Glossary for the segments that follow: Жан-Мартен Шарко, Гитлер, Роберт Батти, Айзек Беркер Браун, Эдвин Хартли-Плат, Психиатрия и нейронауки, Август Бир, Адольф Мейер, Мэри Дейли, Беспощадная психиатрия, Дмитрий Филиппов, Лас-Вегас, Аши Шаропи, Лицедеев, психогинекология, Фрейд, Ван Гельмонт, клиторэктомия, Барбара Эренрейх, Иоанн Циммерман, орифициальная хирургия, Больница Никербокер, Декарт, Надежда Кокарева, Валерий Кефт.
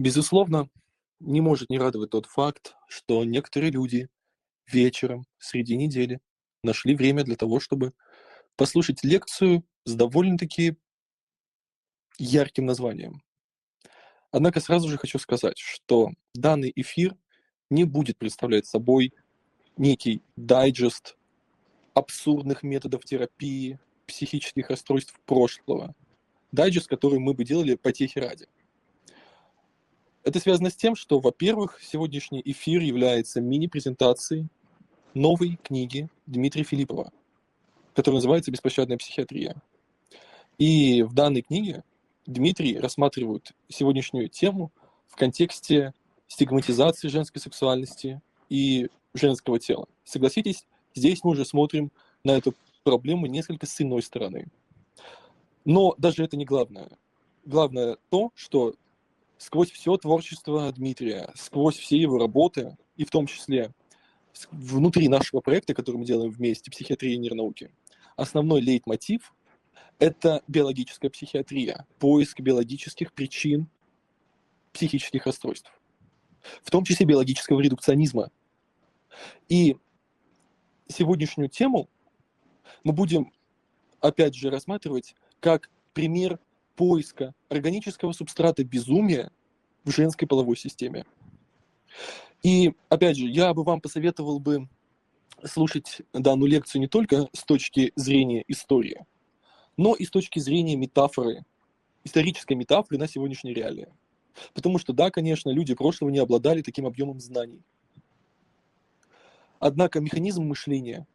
Безусловно, не может не радовать тот факт, что некоторые люди вечером, среди недели, нашли время для того, чтобы послушать лекцию с довольно-таки ярким названием. Однако сразу же хочу сказать, что данный эфир не будет представлять собой некий дайджест абсурдных методов терапии, психических расстройств прошлого. Дайджест, который мы бы делали потехи ради. Это связано с тем, что, во-первых, сегодняшний эфир является мини-презентацией новой книги Дмитрия Филиппова, которая называется «Беспощадная психиатрия». И в данной книге Дмитрий рассматривает сегодняшнюю тему в контексте стигматизации женской сексуальности и женского тела. Согласитесь, здесь мы уже смотрим на эту проблему несколько с иной стороны. Но даже это не главное. Главное то, что сквозь все творчество Дмитрия, сквозь все его работы, и в том числе внутри нашего проекта, который мы делаем вместе, «Психиатрия и нейронауки», основной лейтмотив — это биологическая психиатрия, поиск биологических причин психических расстройств, в том числе биологического редукционизма. И сегодняшнюю тему мы будем, опять же, рассматривать как пример поиска органического субстрата безумия в женской половой системе. И, опять же, я бы вам посоветовал бы слушать данную лекцию не только с точки зрения истории, но и с точки зрения метафоры, исторической метафоры на сегодняшние реалии. Потому что, да, конечно, люди прошлого не обладали таким объемом знаний. Однако механизм мышления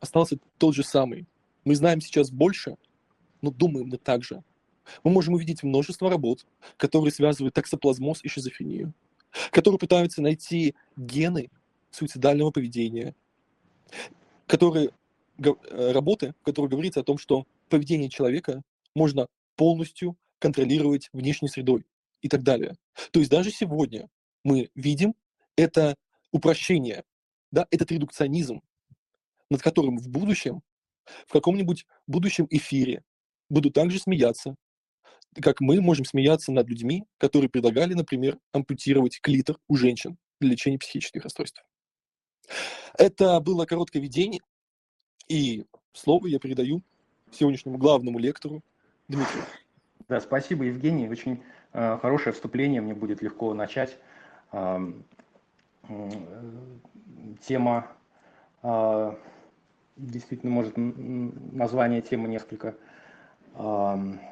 остался тот же самый. Мы знаем сейчас больше, но думаем мы так же. Мы можем увидеть множество работ, которые связывают токсоплазмоз и шизофрению, которые пытаются найти гены суицидального поведения, работы, в которых говорится о том, что поведение человека можно полностью контролировать внешней средой и так далее. То есть даже сегодня мы видим это упрощение, да, этот редукционизм, над которым в будущем, в каком-нибудь будущем эфире будут также смеяться, как мы можем смеяться над людьми, которые предлагали, например, ампутировать клитор у женщин для лечения психических расстройств. Это было короткое введение, и слово я передаю сегодняшнему главному лектору Дмитрию. Да, спасибо, Евгений. Очень хорошее вступление, мне будет легко начать. Тема, действительно, может, название темы несколько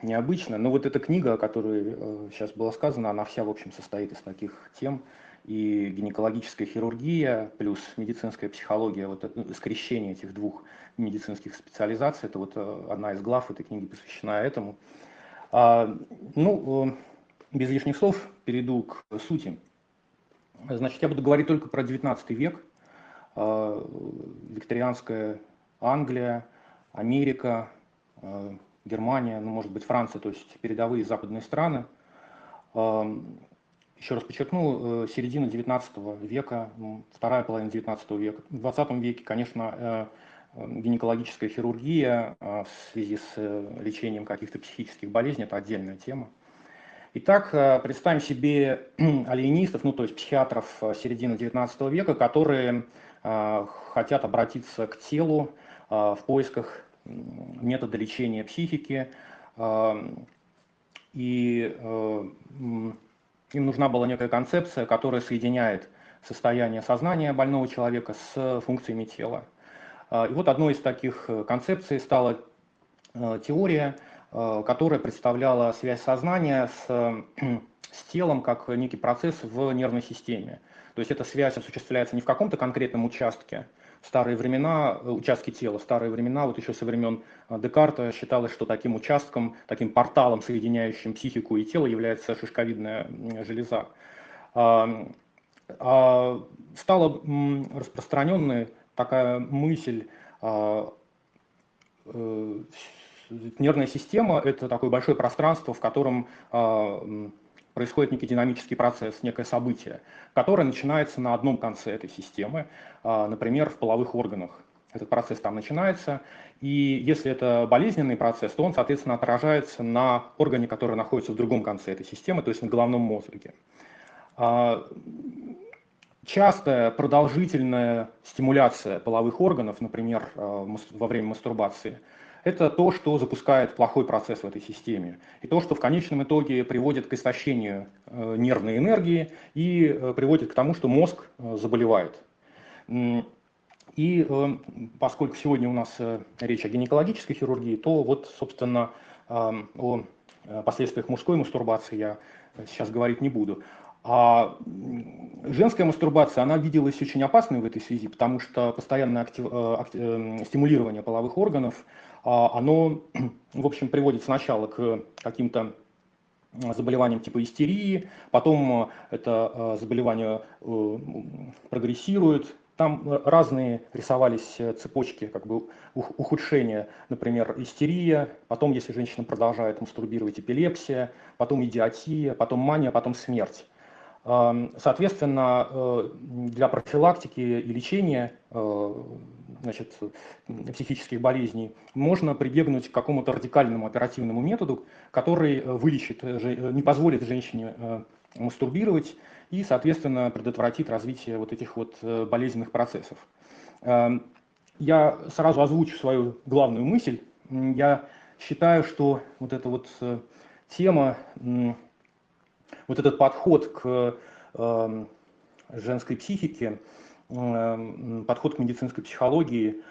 необычно, но вот эта книга, о которой сейчас было сказано, она вся, в общем, состоит из таких тем, и гинекологическая хирургия плюс медицинская психология, вот это скрещение этих двух медицинских специализаций, это вот одна из глав этой книги посвящена этому. Без лишних слов перейду к сути. Значит, я буду говорить только про 19 век, викторианская Англия, Америка, Германия, может быть, Франция, то есть передовые западные страны. Еще раз подчеркну, середина 19 века, вторая половина 19 века. В 20 веке, конечно, гинекологическая хирургия в связи с лечением каких-то психических болезней – это отдельная тема. Итак, представим себе алиенистов, то есть психиатров середины 19 века, которые хотят обратиться к телу в поисках методы лечения психики, и им нужна была некая концепция, которая соединяет состояние сознания больного человека с функциями тела. И вот одной из таких концепций стала теория, которая представляла связь сознания с телом как некий процесс в нервной системе. То есть эта связь осуществляется не в каком-то конкретном участке, участки тела, вот еще со времен Декарта считалось, что таким участком, таким порталом, соединяющим психику и тело, является шишковидная железа. Стала распространенной такая мысль, нервная система – это такое большое пространство, в котором происходит некий динамический процесс, некое событие, которое начинается на одном конце этой системы, например, в половых органах. Этот процесс там начинается, и если это болезненный процесс, то он, соответственно, отражается на органе, который находится в другом конце этой системы, то есть на головном мозге. Частая продолжительная стимуляция половых органов, например, во время мастурбации, это то, что запускает плохой процесс в этой системе, и то, что в конечном итоге приводит к истощению нервной энергии и приводит к тому, что мозг заболевает. И поскольку сегодня у нас речь о гинекологической хирургии, то вот, собственно, о последствиях мужской мастурбации я сейчас говорить не буду. А женская мастурбация, она виделась очень опасной в этой связи, потому что постоянное стимулирование половых органов, оно, в общем, приводит сначала к каким-то заболеваниям типа истерии, потом это заболевание прогрессирует. Там разные рисовались цепочки как бы ухудшения, например, истерия, потом, если женщина продолжает мастурбировать, эпилепсия, потом идиотия, потом мания, потом смерть. Соответственно, для профилактики и лечения, значит, психических болезней можно прибегнуть к какому-то радикальному оперативному методу, который вылечит, не позволит женщине мастурбировать и, соответственно, предотвратит развитие вот этих вот болезненных процессов. Я сразу озвучу свою главную мысль. Я считаю, что вот эта вот тема, вот этот подход к женской психике, подход к медицинской психологии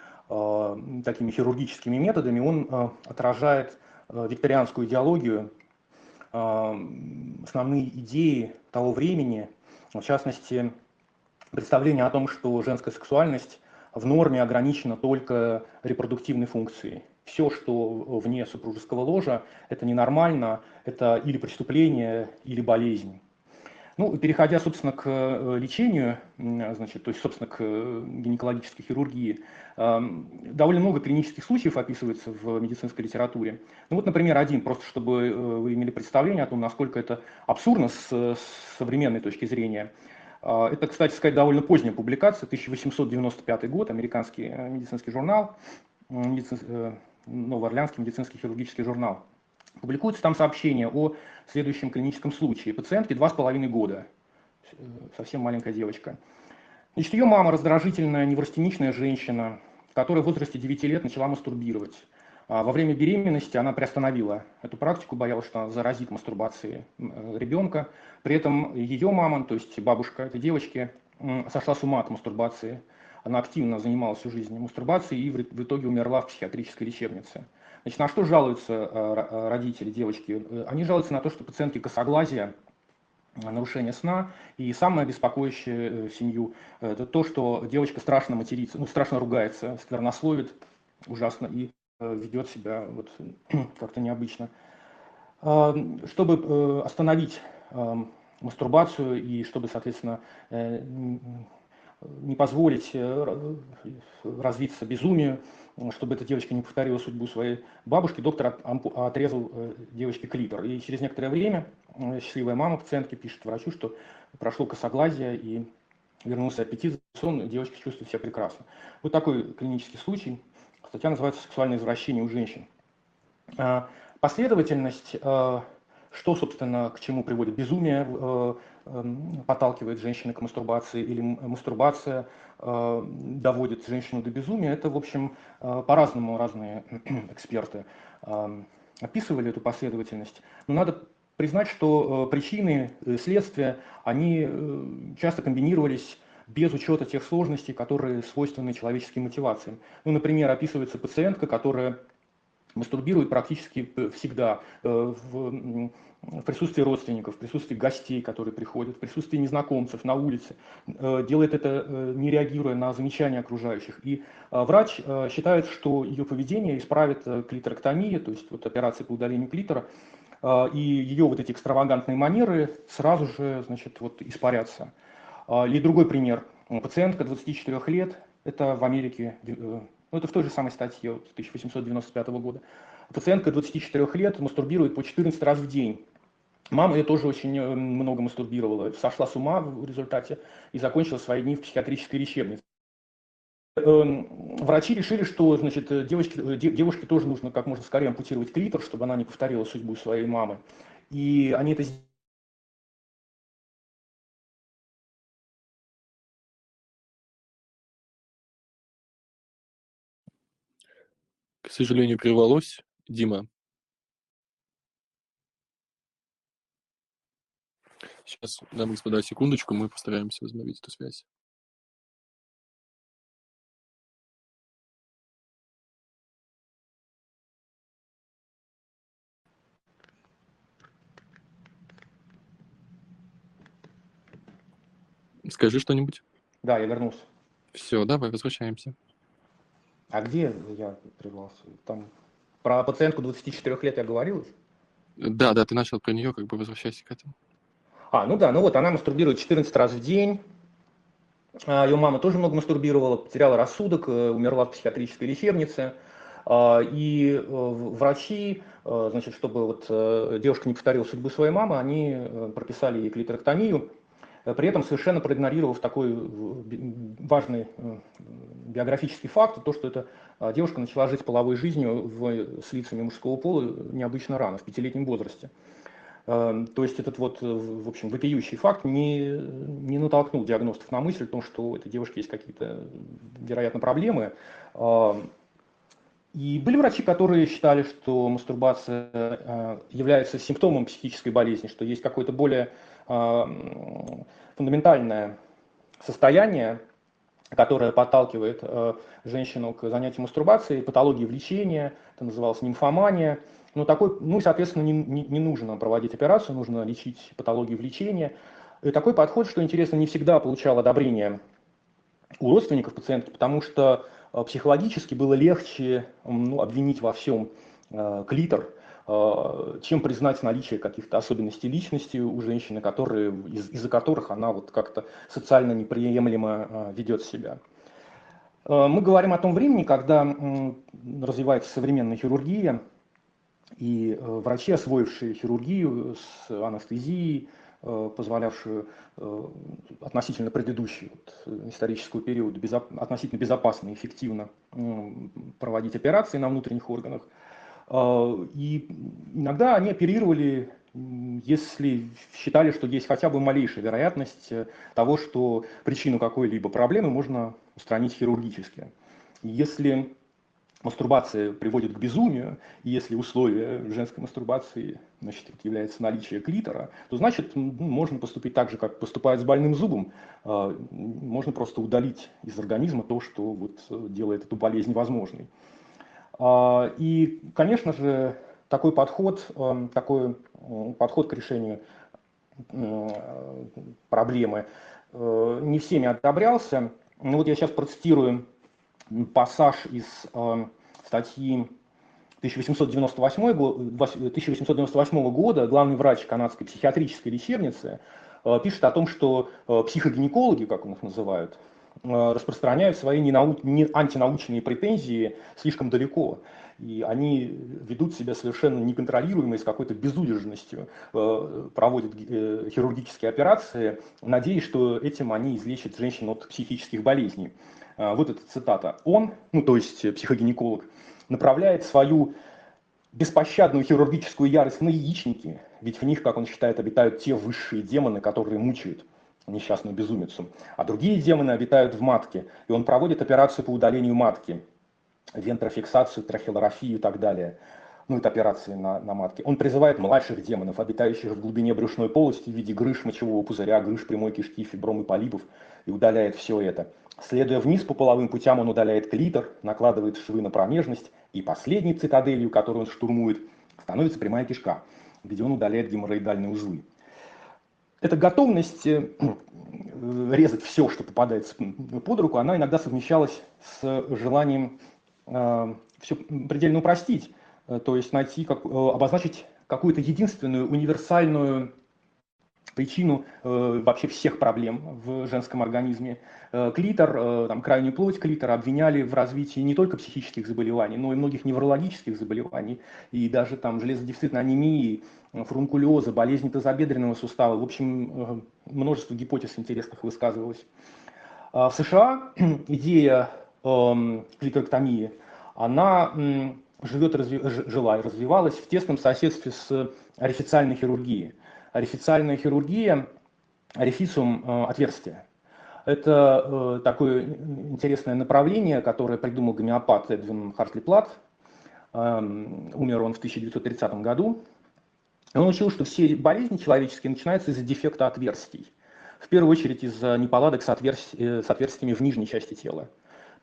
такими хирургическими методами, он отражает викторианскую идеологию, основные идеи того времени, в частности, представление о том, что женская сексуальность в норме ограничена только репродуктивной функцией. Все, что вне супружеского ложа, это ненормально, это или преступление, или болезнь. Ну, переходя, собственно, к лечению, значит, то есть, собственно, к гинекологической хирургии, довольно много клинических случаев описывается в медицинской литературе. Ну вот, например, один, просто чтобы вы имели представление о том, насколько это абсурдно с современной точки зрения. Это, кстати сказать, довольно поздняя публикация, 1895 год, американский медицинский журнал, Новоорлеанский медицинский хирургический журнал. Публикуется там сообщение о следующем клиническом случае. Пациентке 2,5 года, совсем маленькая девочка. Значит, ее мама раздражительная, неврастеничная женщина, которая в возрасте 9 лет начала мастурбировать. Во время беременности она приостановила эту практику, боялась, что она заразит мастурбацией ребенка. При этом ее мама, то есть бабушка этой девочки, сошла с ума от мастурбации. Она активно занималась всю жизнь мастурбацией и в итоге умерла в психиатрической лечебнице. Значит, на что жалуются родители девочки? Они жалуются на то, что пациентки косоглазия, нарушение сна, и самое беспокоящее семью – это то, что девочка страшно матерится, ну, страшно ругается, сквернословит ужасно и ведет себя вот как-то необычно. Чтобы остановить мастурбацию и чтобы, соответственно, не позволить развиться безумию, чтобы эта девочка не повторила судьбу своей бабушки, доктор отрезал девочке клитор. И через некоторое время счастливая мама пациентки пишет врачу, что прошло косоглазие и вернулся аппетит, сон, девочка чувствует себя прекрасно. Вот такой клинический случай. Статья называется «Сексуальное извращение у женщин». Последовательность, что, собственно, к чему приводит безумие, подталкивает женщину к мастурбации, или мастурбация доводит женщину до безумия. Это, в общем, по-разному разные эксперты описывали эту последовательность. Но надо признать, что причины, следствия, они часто комбинировались без учета тех сложностей, которые свойственны человеческим мотивациям. Ну, например, описывается пациентка, которая мастурбирует практически всегда в присутствии родственников, в присутствии гостей, которые приходят, в присутствии незнакомцев на улице, делает это, не реагируя на замечания окружающих. И врач считает, что ее поведение исправит клиторэктомия, то есть вот операция по удалению клитора, и ее вот эти экстравагантные манеры сразу же, значит, вот испарятся. Или другой пример. Пациентка 24 лет, это в Америке, ну, это в той же самой статье 1895 года. Пациентка 24 лет мастурбирует по 14 раз в день. Мама ее тоже очень много мастурбировала, сошла с ума в результате и закончила свои дни в психиатрической лечебнице. Врачи решили, что, значит, девушке тоже нужно как можно скорее ампутировать клитор, чтобы она не повторила судьбу своей мамы. И они это сделали. к сожалению, прервалось. Дима. Сейчас, дамы и господа, секундочку, мы постараемся возобновить эту связь. Скажи что-нибудь. Да, я вернулся. Все, давай, возвращаемся. А где я прервался? Там про пациентку 24 лет я говорил? Да, да, ты начал про нее, как бы возвращайся к этому. А, ну да, ну вот она мастурбирует 14 раз в день. Ее мама тоже много мастурбировала, потеряла рассудок, умерла в психиатрической лечебнице. И врачи, значит, чтобы вот девушка не повторила судьбу своей мамы, они прописали ей клиторэктомию, при этом совершенно проигнорировав такой важный биографический факт, то, что эта девушка начала жить половой жизнью с лицами мужского пола необычно рано, в 5-летнем возрасте. То есть этот вот, в общем, вопиющий факт не натолкнул диагностов на мысль о том, что у этой девушки есть какие-то, вероятно, проблемы. И были врачи, которые считали, что мастурбация является симптомом психической болезни, что есть какое-то более фундаментальное состояние, которое подталкивает женщину к занятию мастурбацией, патологии влечения, это называлось нимфомания. Но такой, ну, соответственно, не нужно проводить операцию, нужно лечить патологию влечения. И такой подход, что интересно, не всегда получал одобрение у родственников пациентки, потому что психологически было легче, ну, обвинить во всем клитор, чем признать наличие каких-то особенностей личности у женщины, из-за которых она вот как-то социально неприемлемо ведет себя. Мы говорим о том времени, когда развивается современная хирургия, и врачи, освоившие хирургию с анестезией, позволявшую относительно предыдущий исторический период относительно безопасно и эффективно проводить операции на внутренних органах. И иногда они оперировали, если считали, что есть хотя бы малейшая вероятность того, что причину какой-либо проблемы можно устранить хирургически. Если мастурбация приводит к безумию, и если условие женской мастурбации, значит, является наличие клитора, то значит можно поступить так же, как поступает с больным зубом. Можно просто удалить из организма то, что вот делает эту болезнь возможной. И, конечно же, такой подход к решению проблемы не всеми одобрялся. Ну вот я сейчас процитирую пассаж из статьи 1898 года. Главный врач канадской психиатрической лечебницы пишет о том, что психогинекологи, как он их называют, распространяют свои антинаучные претензии слишком далеко. И они ведут себя совершенно неконтролируемо и с какой-то безудержностью проводят хирургические операции, надеясь, что этим они излечат женщин от психических болезней. Вот эта цитата. Он, ну то есть психогинеколог, направляет свою беспощадную хирургическую ярость на яичники, ведь в них, как он считает, обитают те высшие демоны, которые мучают несчастную безумицу. А другие демоны обитают в матке, и он проводит операцию по удалению матки, вентрофиксацию, трахелорафию и так далее. Ну, это операции на матке. Он призывает младших демонов, обитающих в глубине брюшной полости в виде грыж мочевого пузыря, грыж прямой кишки, фибром и полипов, и удаляет все это. Следуя вниз по половым путям, он удаляет клитор, накладывает швы на промежность, и последней цитаделью, которую он штурмует, становится прямая кишка, где он удаляет геморроидальные узлы. Эта готовность резать все, что попадает под руку, она иногда совмещалась с желанием все предельно упростить, то есть обозначить какую-то единственную универсальную причину вообще всех проблем в женском организме. Клитор, крайнюю плоть клитора обвиняли в развитии не только психических заболеваний, но и многих неврологических заболеваний, и даже железодефицитной анемии, фурункулеза, болезни тазобедренного сустава. В общем, множество гипотез интересных высказывалось. В США идея клиторэктомии, она жила и развивалась в тесном соседстве с орифициальной хирургией. Орифициальная хирургия, орифициум, отверстие. Это такое интересное направление, которое придумал гомеопат Эдвин Хартли-Плат. умер он в 1930 году, он учил, что все болезни человеческие начинаются из-за дефекта отверстий. В первую очередь из-за неполадок с отверстиями в нижней части тела.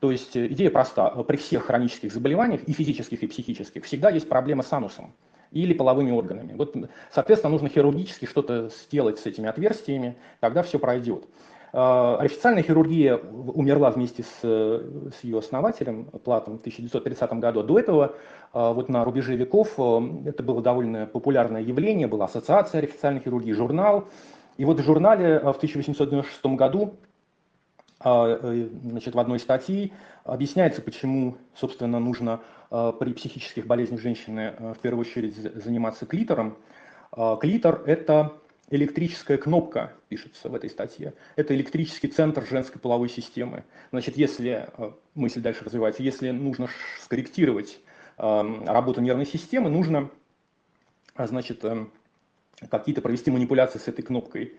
То есть идея проста. При всех хронических заболеваниях, и физических, и психических, всегда есть проблема с анусом или половыми органами. Вот, соответственно, нужно хирургически что-то сделать с этими отверстиями, тогда все пройдет. Официальная хирургия умерла вместе с ее основателем Платом в 1930 году. До этого, вот на рубеже веков, это было довольно популярное явление, была ассоциация официальной хирургии, журнал. И вот в журнале в 1896 году, значит, в одной статье объясняется, почему, собственно, нужно при психических болезнях женщины в первую очередь заниматься клитором. Клитор – это электрическая кнопка, пишется в этой статье. Это электрический центр женской половой системы. Значит, если, мысль дальше развивается, если нужно скорректировать работу нервной системы, нужно, значит, какие-то провести манипуляции с этой кнопкой.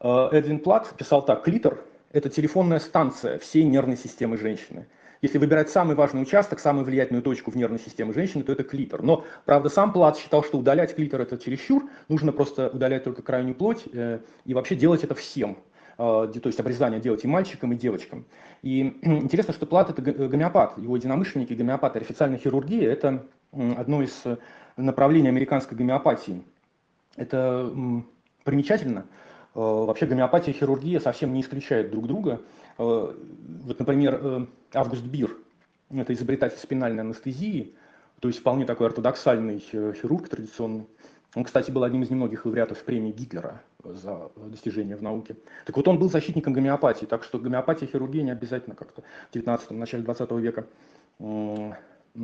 Эдвин Плат писал так: клитор – это телефонная станция всей нервной системы женщины. Если выбирать самый важный участок, самую влиятельную точку в нервной системе женщины, то это клитор. Но, правда, сам Плат считал, что удалять клитор – это чересчур, нужно просто удалять только крайнюю плоть и вообще делать это всем. То есть обрезание делать и мальчикам, и девочкам. И интересно, что Плат – это гомеопат, его единомышленники – гомеопаты. Официальная хирургия – это одно из направлений американской гомеопатии. Это примечательно. Вообще гомеопатия и хирургия совсем не исключают друг друга. Вот, например, Август Бир – это изобретатель спинальной анестезии, то есть вполне такой ортодоксальный хирург традиционный. Он, кстати, был одним из немногих лауреатов премии Гитлера за достижения в науке. Так вот, он был защитником гомеопатии, так что гомеопатия и хирургия не обязательно как-то в 19-м, начале 20 века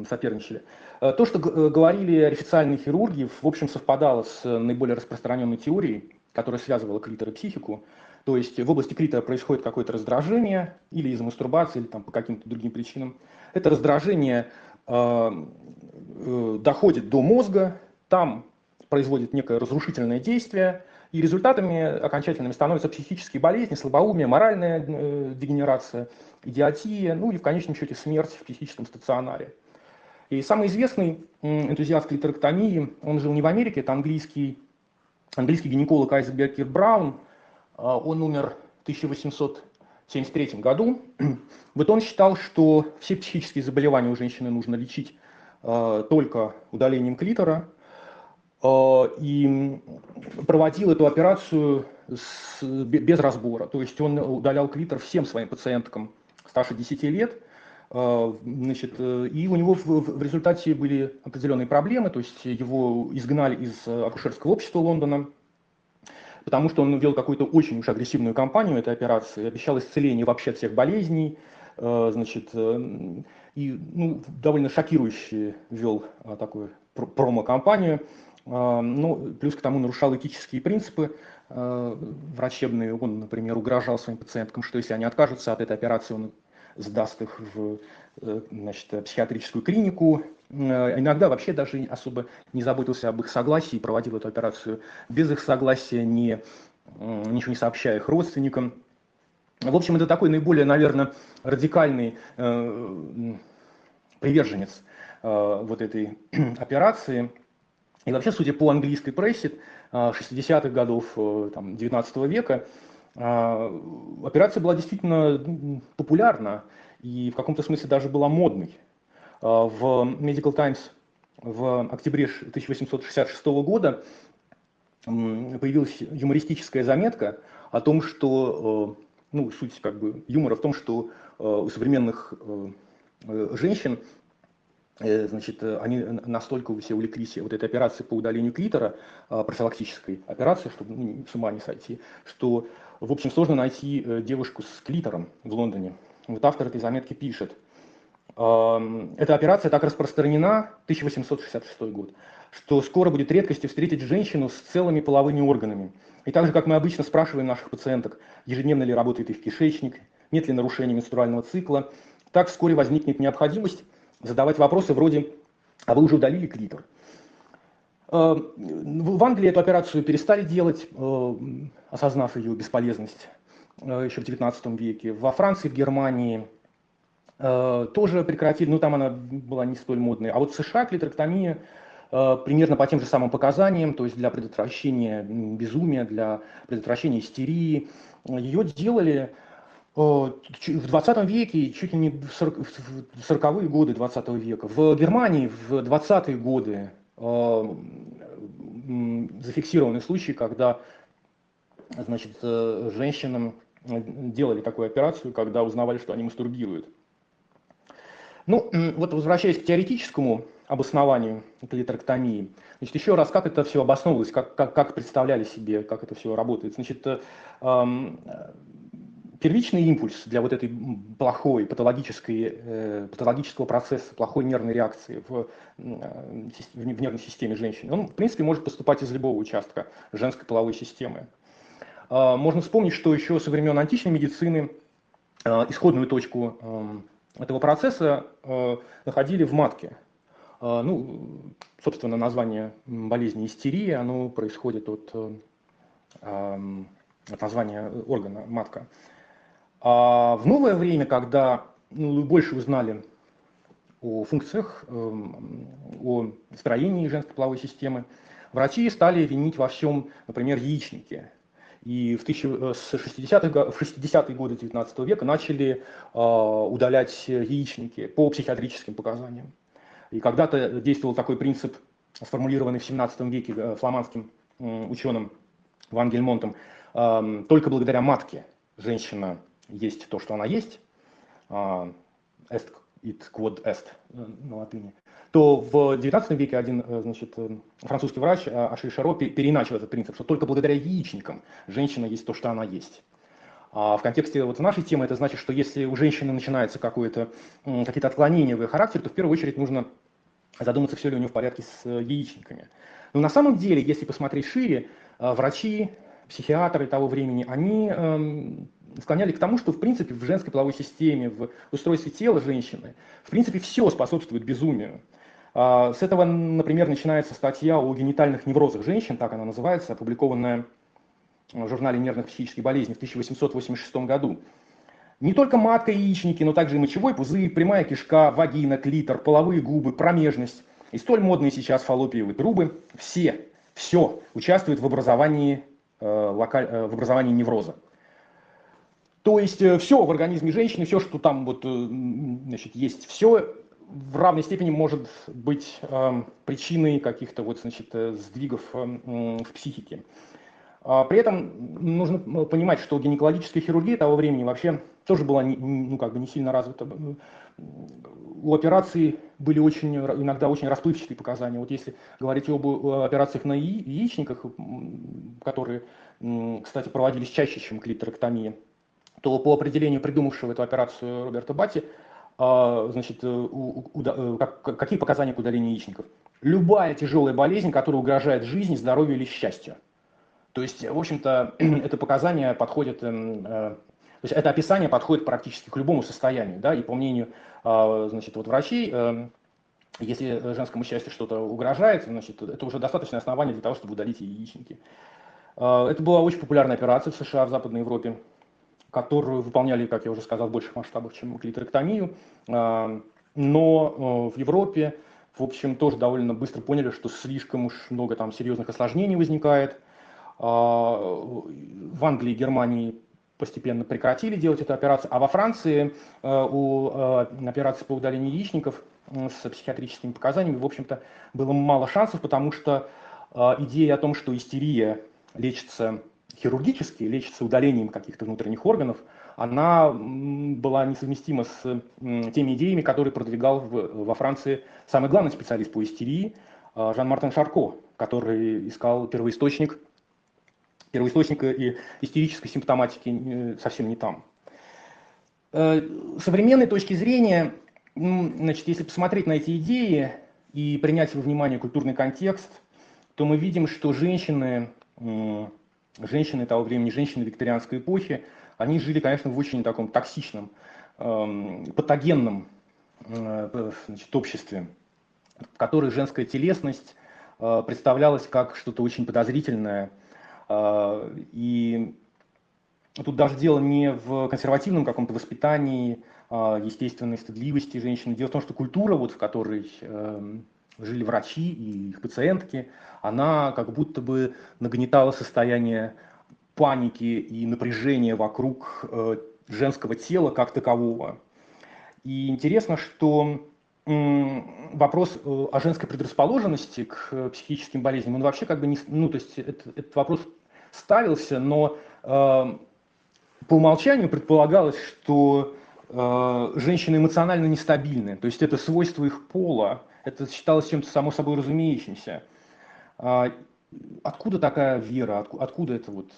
соперничали. То, что говорили официальные хирурги, в общем, совпадало с наиболее распространенной теорией, которая связывала клитор и психику. То есть в области клитора происходит какое-то раздражение или из-за мастурбации, или там по каким-то другим причинам. Это раздражение доходит до мозга, там производит некое разрушительное действие, и результатами окончательными становятся психические болезни, слабоумие, моральная дегенерация, идиотия, ну и в конечном счете смерть в психическом стационаре. И самый известный энтузиаст клиторэктомии, он жил не в Америке, это английский гинеколог Айзек Беркер Браун. Он умер в 1873 году. Вот он считал, что все психические заболевания у женщины нужно лечить только удалением клитора. И проводил эту операцию без разбора. То есть он удалял клитор всем своим пациенткам старше 10 лет. Значит, и у него в результате были определенные проблемы, то есть его изгнали из акушерского общества Лондона, потому что он вел какую-то очень уж агрессивную кампанию этой операции, обещал исцеление вообще от всех болезней, значит, и ну, довольно шокирующе вел такую промо-кампанию, ну, плюс к тому нарушал этические принципы врачебные. Он, например, угрожал своим пациенткам, что если они откажутся от этой операции, он сдаст их в, значит, психиатрическую клинику. Иногда вообще даже особо не заботился об их согласии, проводил эту операцию без их согласия, ничего не сообщая их родственникам. В общем, это такой наиболее, наверное, радикальный приверженец вот этой операции. И вообще, судя по английской прессе 60-х годов там, 19 века, операция была действительно популярна и в каком-то смысле даже была модной. В Medical Times в октябре 1866 года появилась юмористическая заметка о том, что, ну, суть как бы юмора в том, что у современных женщин, значит, они настолько все увлеклись вот этой операцией по удалению клитора, профилактической операции, чтобы ну, с ума не сойти, что, в общем, сложно найти девушку с клитором в Лондоне. Вот автор этой заметки пишет: эта операция так распространена, 1866 год, что скоро будет редкостью встретить женщину с целыми половыми органами. И так же, как мы обычно спрашиваем наших пациенток, ежедневно ли работает их кишечник, нет ли нарушений менструального цикла, так вскоре возникнет необходимость задавать вопросы вроде: а вы уже удалили клитор? В Англии эту операцию перестали делать, осознав ее бесполезность еще в XIX веке. Во Франции, в Германии, тоже прекратили, но там она была не столь модной. А вот в США клиторэктомия примерно по тем же самым показаниям, то есть для предотвращения безумия, для предотвращения истерии. Ее делали в 20 веке, чуть ли не в 40-е годы 20 века. В Германии в 20-е годы зафиксированы случаи, когда, значит, женщинам делали такую операцию, когда узнавали, что они мастурбируют. Ну, вот возвращаясь к теоретическому обоснованию клиторэктомии, значит, еще раз, как это все обосновывалось, как представляли себе, как это все работает. Значит, первичный импульс для вот этой плохой, патологического процесса, плохой нервной реакции в нервной системе женщины, он, в принципе, может поступать из любого участка женской половой системы. Можно вспомнить, что еще со времен античной медицины исходную точку этого процесса находили в матке. Ну, собственно, название болезни истерия, оно происходит от названия органа матка. А в новое время, когда больше узнали о функциях, о строении женской половой системы, врачи стали винить во всем, например, яичники. И с 60-е годы 19 века начали удалять яичники по психиатрическим показаниям. И когда-то действовал такой принцип, сформулированный в 17 веке фламандским ученым Ван Гельмонтом: только благодаря матке женщина есть то, что она есть, est et quod est на латыни. То в 19 веке один, значит, французский врач Аши Шаропи переначал этот принцип, что только благодаря яичникам женщина есть то, что она есть. А в контексте вот нашей темы это значит, что если у женщины начинаются какие-то отклонения в ее характере, то в первую очередь нужно задуматься, все ли у нее в порядке с яичниками. Но на самом деле, если посмотреть шире, врачи, психиатры того времени, они склоняли к тому, что в принципе в женской половой системе, в устройстве тела женщины, в принципе все способствует безумию. С этого, например, начинается статья о генитальных неврозах женщин, так она называется, опубликованная в журнале нервных психических болезней в 1886 году. Не только матка и яичники, но также и мочевой пузырь, прямая кишка, вагина, клитор, половые губы, промежность и столь модные сейчас фаллопиевые трубы – все участвуют в образовании невроза. То есть все в организме женщины, все, что там вот, значит, есть, все в равной степени может быть причиной каких-то вот, значит, сдвигов в психике. При этом нужно понимать, что гинекологическая хирургия того времени вообще тоже была не сильно развита. У операций были иногда очень расплывчатые показания. Вот если говорить об операциях на яичниках, которые, кстати, проводились чаще, чем клиторэктомия, то по определению придумавшего эту операцию Роберта Батти, значит, какие показания к удалению яичников? Любая тяжелая болезнь, которая угрожает жизни, здоровью или счастью. То есть, в общем-то, это описание подходит практически к любому состоянию, да, и по мнению, значит, вот врачей, если женскому счастью что-то угрожает, значит, это уже достаточное основание для того, чтобы удалить яичники. Это была очень популярная операция в США, в Западной Европе, которую выполняли, как я уже сказал, в больших масштабах, чем клиторэктомию, но в Европе, в общем, тоже довольно быстро поняли, что слишком уж много там серьезных осложнений возникает. В Англии и Германии постепенно прекратили делать эту операцию, а во Франции у операции по удалению яичников с психиатрическими показаниями, в общем-то, было мало шансов, потому что идея о том, что истерия лечится хирургически, лечится удалением каких-то внутренних органов, она была несовместима с теми идеями, которые продвигал во Франции самый главный специалист по истерии Жан-Мартен Шарко, который искал первоисточника и истерической симптоматики совсем не там. С современной точки зрения, значит, если посмотреть на эти идеи и принять во внимание культурный контекст, то мы видим, что женщины того времени, женщины викторианской эпохи, они жили, конечно, в очень таком токсичном, патогенном, значит, обществе, в котором женская телесность представлялась как что-то очень подозрительное. И Тут даже дело не в консервативном каком-то воспитании, естественной стыдливости женщины. Дело в том, что культура, вот, в которой жили врачи и их пациентки, она как будто бы нагнетала состояние паники и напряжения вокруг женского тела как такового. И интересно, что вопрос о женской предрасположенности к психическим болезням, он вообще как бы не... Ну, то есть этот вопрос ставился, но по умолчанию предполагалось, что женщины эмоционально нестабильны. То есть это свойство их пола, это считалось чем-то само собой разумеющимся. Откуда такая вера, откуда это вот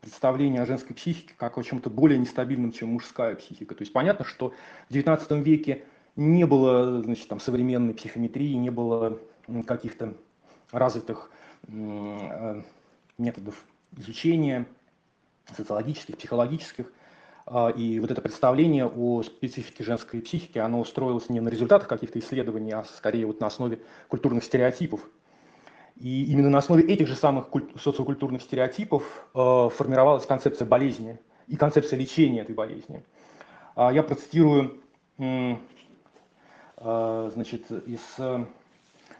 представление о женской психике как о чем-то более нестабильном, чем мужская психика? То есть понятно, что в XIX веке не было, значит, там, современной психометрии, не было каких-то развитых методов изучения, социологических, психологических. И вот это представление о специфике женской психики, оно строилось не на результатах каких-то исследований, а скорее вот на основе культурных стереотипов. И именно на основе этих же самых социокультурных стереотипов формировалась концепция болезни и концепция лечения этой болезни. Я процитирую, значит, из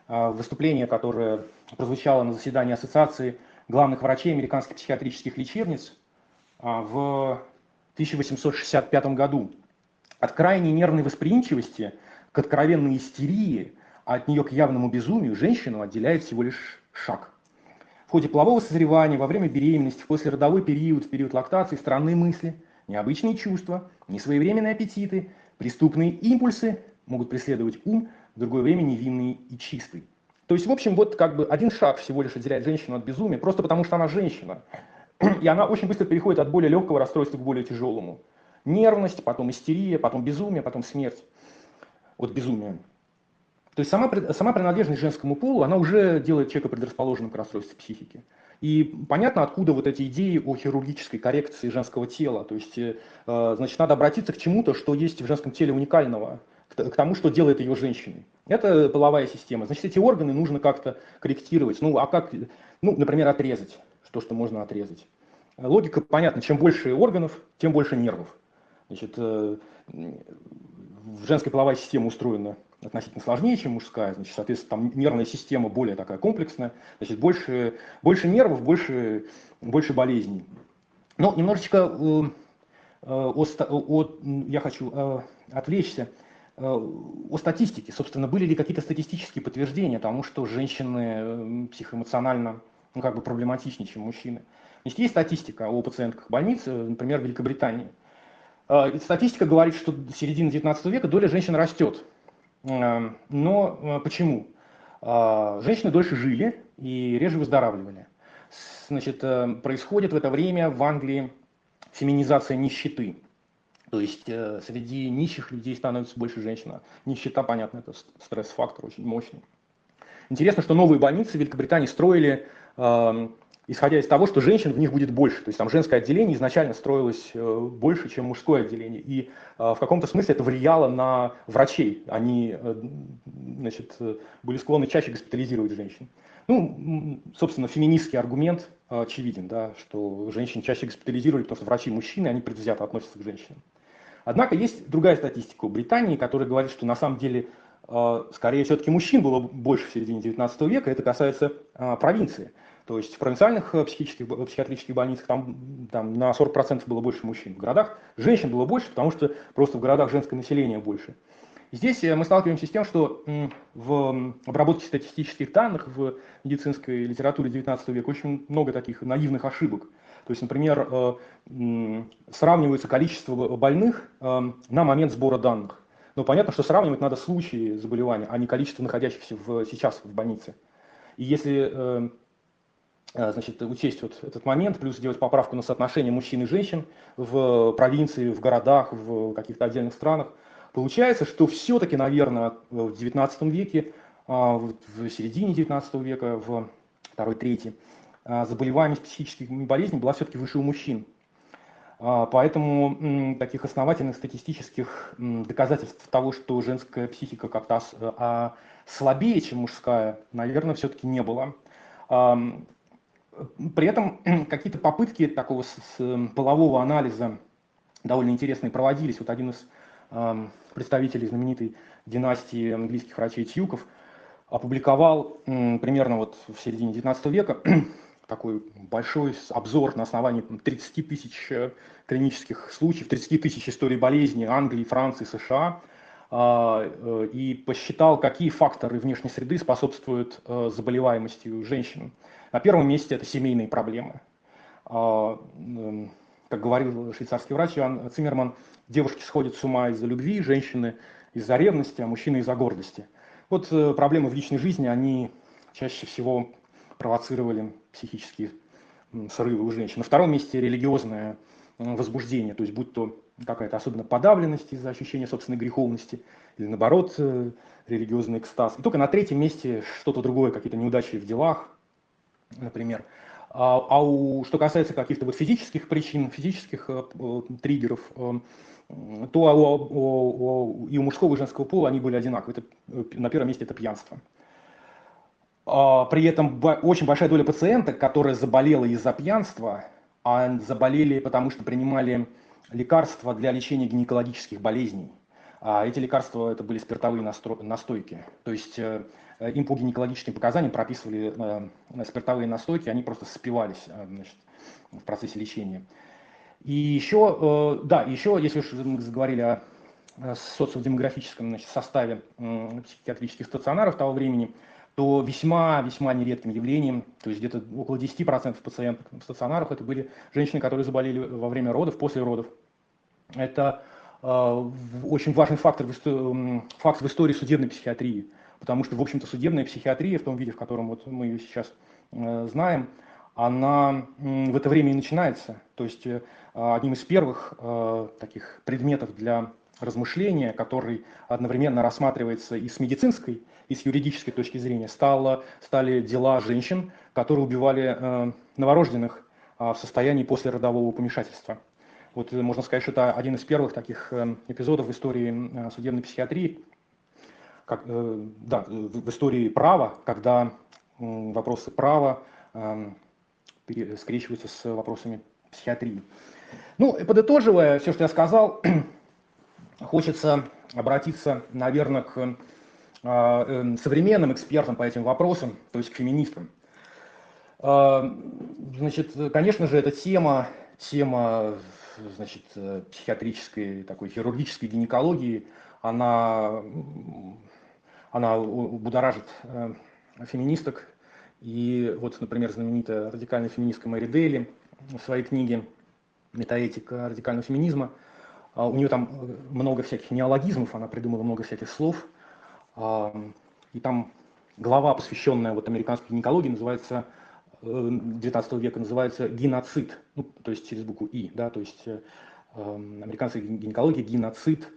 выступления, которое прозвучало на заседании Ассоциации главных врачей американских психиатрических лечебниц в 1865 году. От крайней нервной восприимчивости к откровенной истерии, а от нее к явному безумию женщину отделяет всего лишь шаг. В ходе полового созревания, во время беременности, в послеродовой период, в период лактации странные мысли, необычные чувства, несвоевременные аппетиты, преступные импульсы могут преследовать ум, в другое время невинный и чистый. То есть, в общем, вот как бы один шаг всего лишь отделяет женщину от безумия, просто потому что она женщина. И она очень быстро переходит от более легкого расстройства к более тяжелому. Нервность, потом истерия, потом безумие, потом смерть от безумия. То есть сама принадлежность женскому полу, она уже делает человека предрасположенным к расстройству психики. И понятно, откуда вот эти идеи о хирургической коррекции женского тела. То есть, значит, надо обратиться к чему-то, что есть в женском теле уникального, к тому, что делает ее женщиной. Это половая система. Значит, эти органы нужно как-то корректировать. Ну, а как, ну, например, отрезать то, что можно отрезать. Логика понятна. Чем больше органов, тем больше нервов. Значит, женская половая система устроена относительно сложнее, чем мужская, значит, соответственно, там нервная система более такая комплексная, значит, больше нервов, больше болезней. Но немножечко я хочу отвлечься о статистике. Собственно, были ли какие-то статистические подтверждения тому, что женщины психоэмоционально, ну, как бы проблематичнее, чем мужчины? Значит, есть статистика о пациентках больниц, например, в Великобритании. Статистика говорит, что с середины 19 века доля женщин растет. Но почему? Женщины дольше жили и реже выздоравливали. Значит, происходит в это время в Англии феминизация нищеты. То есть среди нищих людей становится больше женщин. Нищета, понятно, это стресс-фактор очень мощный. Интересно, что новые больницы в Великобритании строили, исходя из того, что женщин в них будет больше. То есть там женское отделение изначально строилось больше, чем мужское отделение. И в каком-то смысле это влияло на врачей. Они, значит, были склонны чаще госпитализировать женщин. Ну, собственно, феминистский аргумент очевиден, да, что женщин чаще госпитализировали, потому что врачи-мужчины, они предвзято относятся к женщинам. Однако есть другая статистика у Британии, которая говорит, что на самом деле скорее все-таки мужчин было больше в середине 19 века, это касается провинции. То есть в провинциальных психиатрических больницах там на 40% было больше мужчин. В городах женщин было больше, потому что просто в городах женское население больше. И здесь мы сталкиваемся с тем, что в обработке статистических данных в медицинской литературе 19 века очень много таких наивных ошибок. То есть, например, сравнивается количество больных на момент сбора данных. Но понятно, что сравнивать надо случаи заболевания, а не количество находящихся сейчас в больнице. И если, значит, учесть вот этот момент, плюс сделать поправку на соотношение мужчин и женщин в провинции, в городах, в каких-то отдельных странах, получается, что все-таки, наверное, в 19 веке, в середине 19 века, в 2-3, заболеваемость психическими болезнями была все-таки выше у мужчин. Поэтому таких основательных статистических доказательств того, что женская психика как-то слабее, чем мужская, наверное, все-таки не было. При этом какие-то попытки такого полового анализа довольно интересные проводились. Вот один из представителей знаменитой династии английских врачей Тьюков опубликовал примерно вот в середине 19 века такой большой обзор на основании 30 тысяч клинических случаев, 30 тысяч историй болезни Англии, Франции, США, и посчитал, какие факторы внешней среды способствуют заболеваемости у женщин. На первом месте это семейные проблемы. Как говорил швейцарский врач Иоанн Циммерман, девушки сходят с ума из-за любви, женщины из-за ревности, а мужчины из-за гордости. Вот проблемы в личной жизни, они чаще всего провоцировали психические срывы у женщин. На втором месте религиозное возбуждение, то есть будь то какая-то особенно подавленность из-за ощущения собственной греховности, или наоборот религиозный экстаз. И только на третьем месте что-то другое, какие-то неудачи в делах, например. Что касается каких-то вот физических причин, физических триггеров, то и у мужского, и женского пола они были одинаковы. Это, на первом месте это пьянство. При этом очень большая доля пациенток, которая заболела из-за пьянства, а заболели потому, что принимали лекарства для лечения гинекологических болезней. А эти лекарства это были спиртовые настойки. То есть им по гинекологическим показаниям прописывали спиртовые настойки, они просто спивались в процессе лечения. И еще, еще, если уж мы заговорили о социодемографическом составе психиатрических стационаров того времени, то весьма нередким явлением, то есть где-то около 10% пациентов в стационарах это были женщины, которые заболели во время родов, после родов. Это очень важный факт в истории судебной психиатрии. Потому что, в общем-то, судебная психиатрия в том виде, в котором вот мы ее сейчас знаем, она в это время и начинается. То есть одним из первых таких предметов для размышления, который одновременно рассматривается и с медицинской, и с юридической точки зрения, стали дела женщин, которые убивали новорожденных в состоянии послеродового помешательства. Вот можно сказать, что это один из первых таких эпизодов в истории судебной психиатрии, в истории права, когда вопросы права скрещиваются с вопросами психиатрии. Ну, подытоживая все, что я сказал, хочется обратиться, наверное, к современным экспертам по этим вопросам, то есть к феминисткам. Значит, конечно же, эта тема значит, психиатрической, такой хирургической гинекологии, она будоражит феминисток. И вот, например, знаменитая радикальная феминистка Мэри Дейли в своей книге «Метаэтика радикального феминизма». У нее там много всяких неологизмов, она придумала много всяких слов. И там глава, посвященная вот американской гинекологии, называется 19 века, называется «Геноцид», ну, то есть через букву «и», да, то есть американская гинекология, геноцид,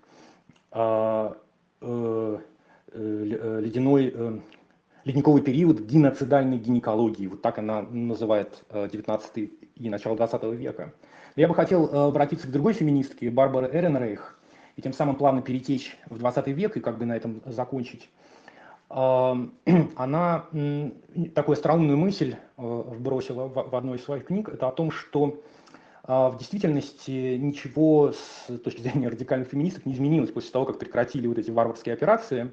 ледниковый период геноцидальной гинекологии. Вот так она называет 19 и начало 20 века. Я бы хотел обратиться к другой феминистке, Барбаре Эренрейх, и тем самым плавно перетечь в 20 век и как бы на этом закончить. Она такую остроумную мысль вбросила в одной из своих книг, это о том, что в действительности ничего с точки зрения радикальных феминисток не изменилось после того, как прекратили вот эти варварские операции.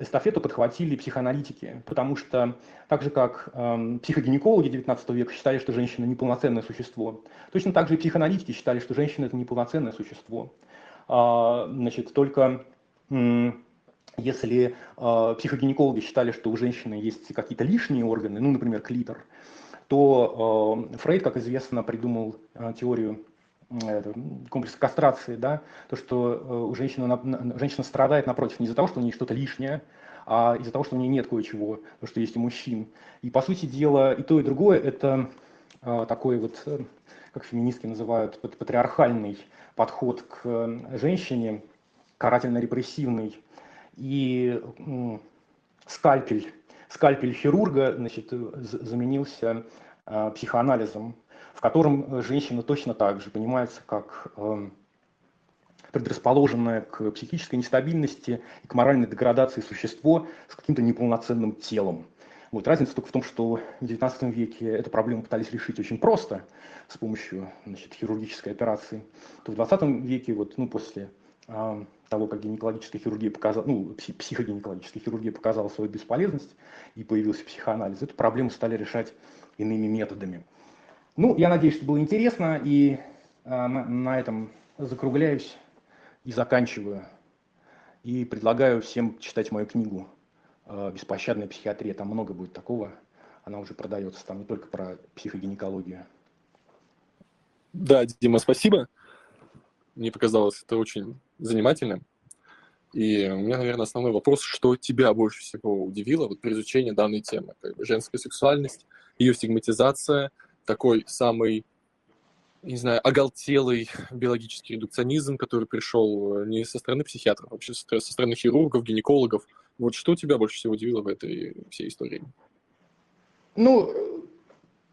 Эстафету подхватили психоаналитики, потому что так же, как психогинекологи 19 века считали, что женщина неполноценное существо, точно так же и психоаналитики считали, что женщина это неполноценное существо. Значит, только если психогинекологи считали, что у женщины есть какие-то лишние органы, ну, например, клитор, то Фрейд, как известно, придумал теорию комплекс кастрации, да, то, что у женщина страдает, напротив, не из-за того, что у нее что-то лишнее, а из-за того, что у нее нет кое-чего, то, что есть у мужчин. И, по сути дела, и то, и другое – это такой вот, как феминистки называют, патриархальный подход к женщине, карательно-репрессивный, и скальпель хирурга, значит, заменился психоанализом, в котором женщина точно так же понимается как предрасположенное к психической нестабильности и к моральной деградации существо с каким-то неполноценным телом. Вот, разница только в том, что в XIX веке эту проблему пытались решить очень просто, с помощью, значит, хирургической операции, то в XX веке, вот, ну, после того, как гинекологическая хирургия показала, ну, психогинекологическая хирургия показала свою бесполезность и появился психоанализ, эту проблему стали решать иными методами. Ну, я надеюсь, что было интересно, и на этом закругляюсь и заканчиваю. И предлагаю всем читать мою книгу «Беспощадная психиатрия». Там много будет такого. Она уже продается, там не только про психогинекологию. Да, Дима, спасибо. Мне показалось это очень занимательным. И у меня, наверное, основной вопрос, что тебя больше всего удивило вот при изучении данной темы? Как бы женская сексуальность, ее стигматизация, такой самый, не знаю, оголтелый биологический редукционизм, который пришел не со стороны психиатров, а вообще со стороны хирургов, гинекологов. Вот что тебя больше всего удивило в этой всей истории? Ну,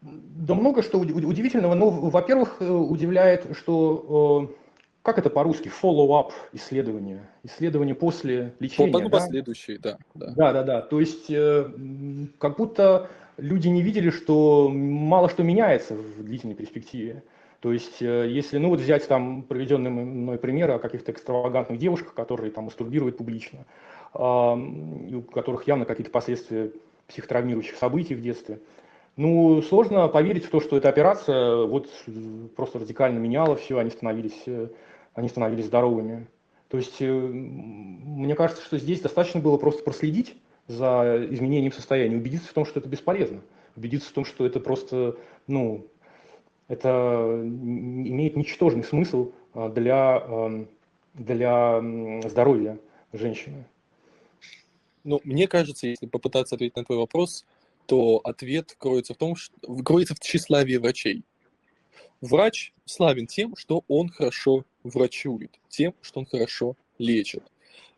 да много что удивительного. Ну, во-первых, удивляет, что... Как это по-русски? Follow-up исследование. Исследование после лечения. Ну, да? Последующие, да. Да. То есть, как будто люди не видели, что мало что меняется в длительной перспективе. То есть, если, ну, вот взять там приведенный мной пример о каких-то экстравагантных девушках, которые там мастурбируют публично, у которых явно какие-то последствия психотравмирующих событий в детстве. Ну, сложно поверить в то, что эта операция вот просто радикально меняла все, они становились здоровыми. То есть, мне кажется, что здесь достаточно было просто проследить за изменением состояния, убедиться в том, что это бесполезно, убедиться в том, что это просто, ну, это имеет ничтожный смысл для здоровья женщины. Ну, мне кажется, если попытаться ответить на твой вопрос, то ответ кроется в тщеславии врачей. Врач славен тем, что он хорошо врачует, тем, что он хорошо лечит.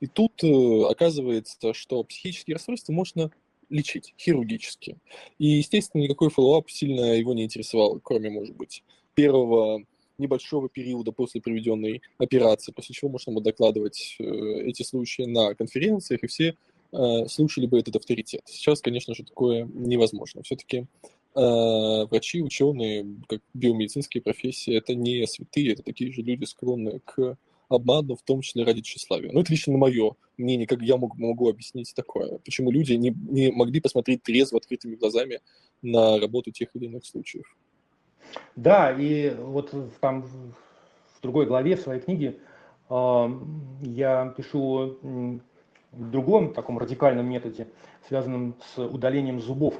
И тут оказывается, что психические расстройства можно лечить хирургически. И, естественно, никакой фоллоуап сильно его не интересовал, кроме, может быть, первого небольшого периода после проведенной операции, после чего можно было докладывать эти случаи на конференциях, и все слушали бы этот авторитет. Сейчас, конечно же, такое невозможно. Все-таки врачи, ученые, как биомедицинские профессии, это не святые, это такие же люди, склонные к обману, в том числе ради тщеславия. Ну, это лично мое мнение, как я могу объяснить такое. Почему люди не могли посмотреть трезво, открытыми глазами на работу тех или иных случаев. Да, и вот там в другой главе, в своей книге, я пишу... в другом таком радикальном методе, связанном с удалением зубов.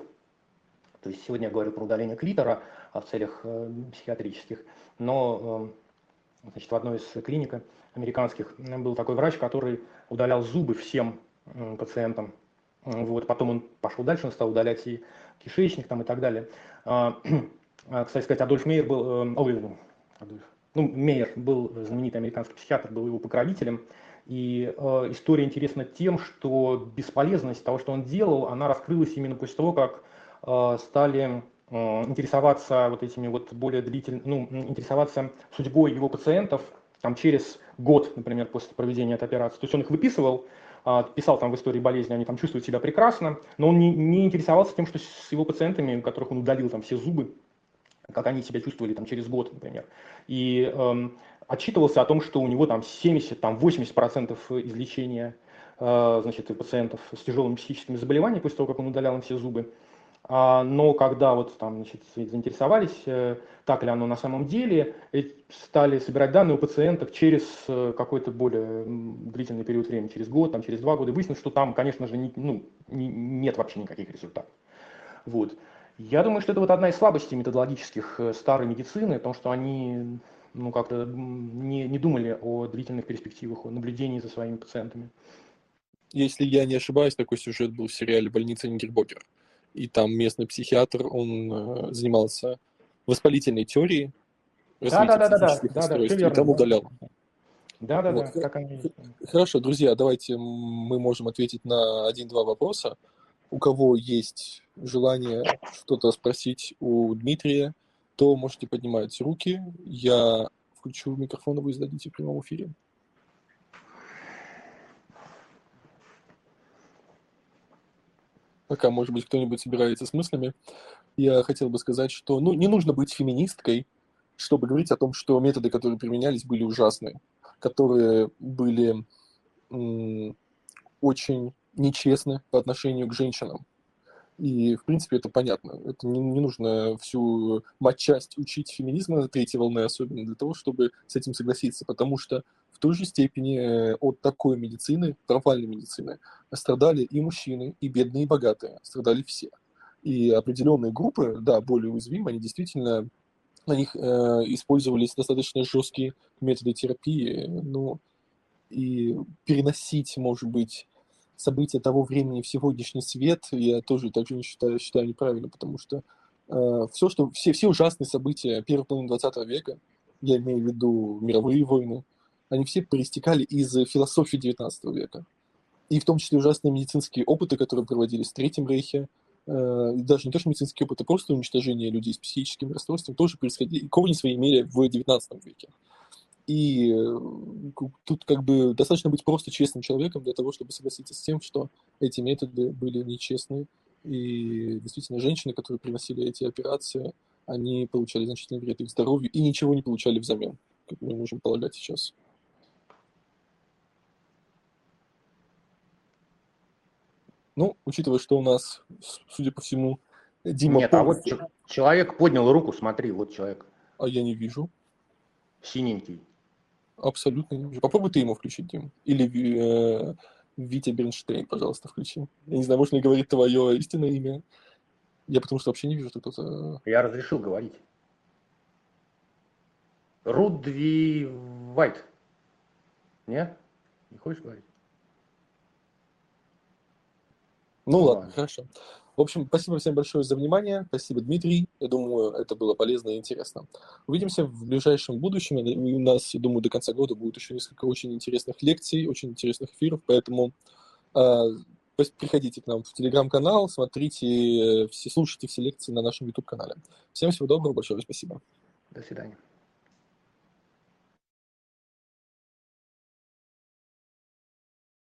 То есть сегодня я говорю про удаление клитора в целях психиатрических, но, значит, в одной из клиник американских был такой врач, который удалял зубы всем пациентам. Вот, потом он пошел дальше, он стал удалять и кишечник там, и так далее. Кстати сказать, Мейер был знаменитый американский психиатр, был его покровителем. И история интересна тем, что бесполезность того, что он делал, она раскрылась именно после того, как стали интересоваться вот этими вот более длительными, ну, интересоваться судьбой его пациентов там, через год, например, после проведения этой операции. То есть он их выписывал, писал там в истории болезни, они там чувствуют себя прекрасно, но он не интересовался тем, что с его пациентами, у которых он удалил там все зубы, как они себя чувствовали там через год, например. И отчитывался о том, что у него там 70-80% излечения, значит, пациентов с тяжелыми психическими заболеваниями после того, как он удалял им все зубы. Но когда вот там, значит, заинтересовались, так ли оно на самом деле, стали собирать данные у пациентов через какой-то более длительный период времени, через год, там, через 2 года, выяснилось, что там, конечно же, нет вообще никаких результатов. Вот. Я думаю, что это вот одна из слабостей методологических старой медицины, потому что они... ну, как-то не думали о длительных перспективах, о наблюдении за своими пациентами. Если я не ошибаюсь, такой сюжет был в сериале «Больница Никербокер». И там местный психиатр, он занимался воспалительной теорией, расстройств, и там удалял. Хорошо, друзья, давайте мы можем ответить на 1-2 вопроса. У кого есть желание что-то спросить у Дмитрия, то можете поднимать руки. Я включу микрофон, и вы зададите в прямом эфире. пока, может быть, кто-нибудь собирается с мыслями, я хотел бы сказать, что не нужно быть феминисткой, чтобы говорить о том, что методы, которые применялись, были ужасны, которые были очень нечестны по отношению к женщинам. И, в принципе, это понятно. Это не нужно всю матчасть учить феминизма третьей волны, особенно для того, чтобы с этим согласиться. Потому что в той же степени от такой медицины, провальной медицины, страдали и мужчины, и бедные, и богатые. Страдали все. И определенные группы, да, более уязвимые, они действительно... На них использовались достаточно жесткие методы терапии. Ну, и переносить, может быть, события того времени в сегодняшний свет, я тоже так же считаю неправильно, потому что все ужасные события первой половины 20 века, я имею в виду мировые войны, они все проистекали из философии 19 века. И в том числе ужасные медицинские опыты, которые проводились в Третьем Рейхе, даже не то, что медицинские опыты, просто уничтожение людей с психическим расстройством тоже происходили, корни свои имели в XIX веке. И тут как бы достаточно быть просто честным человеком для того, чтобы согласиться с тем, что эти методы были нечестны. И действительно, женщины, которые приносили эти операции, они получали значительный вред их здоровью и ничего не получали взамен, как мы можем полагать сейчас. Ну, учитывая, что у нас, судя по всему, Дима... Нет, а вот человек поднял руку, смотри, вот человек. А я не вижу. Синенький. Абсолютно не вижу. Попробуй ты ему включить, Дим. Или Витя Бернштейн, пожалуйста, включи. Я не знаю, можно ли говорить твое истинное имя. Я потому что вообще не вижу, что кто-то... Я разрешил говорить. Рудви Вайт. Нет? Не хочешь говорить? Ну ладно, хорошо. В общем, спасибо всем большое за внимание. Спасибо, Дмитрий. Я думаю, это было полезно и интересно. Увидимся в ближайшем будущем. У нас, я думаю, до конца года будет еще несколько очень интересных лекций, очень интересных эфиров. Поэтому приходите к нам в телеграм-канал, слушайте все лекции на нашем YouTube-канале. Всем всего доброго, большое спасибо. До свидания.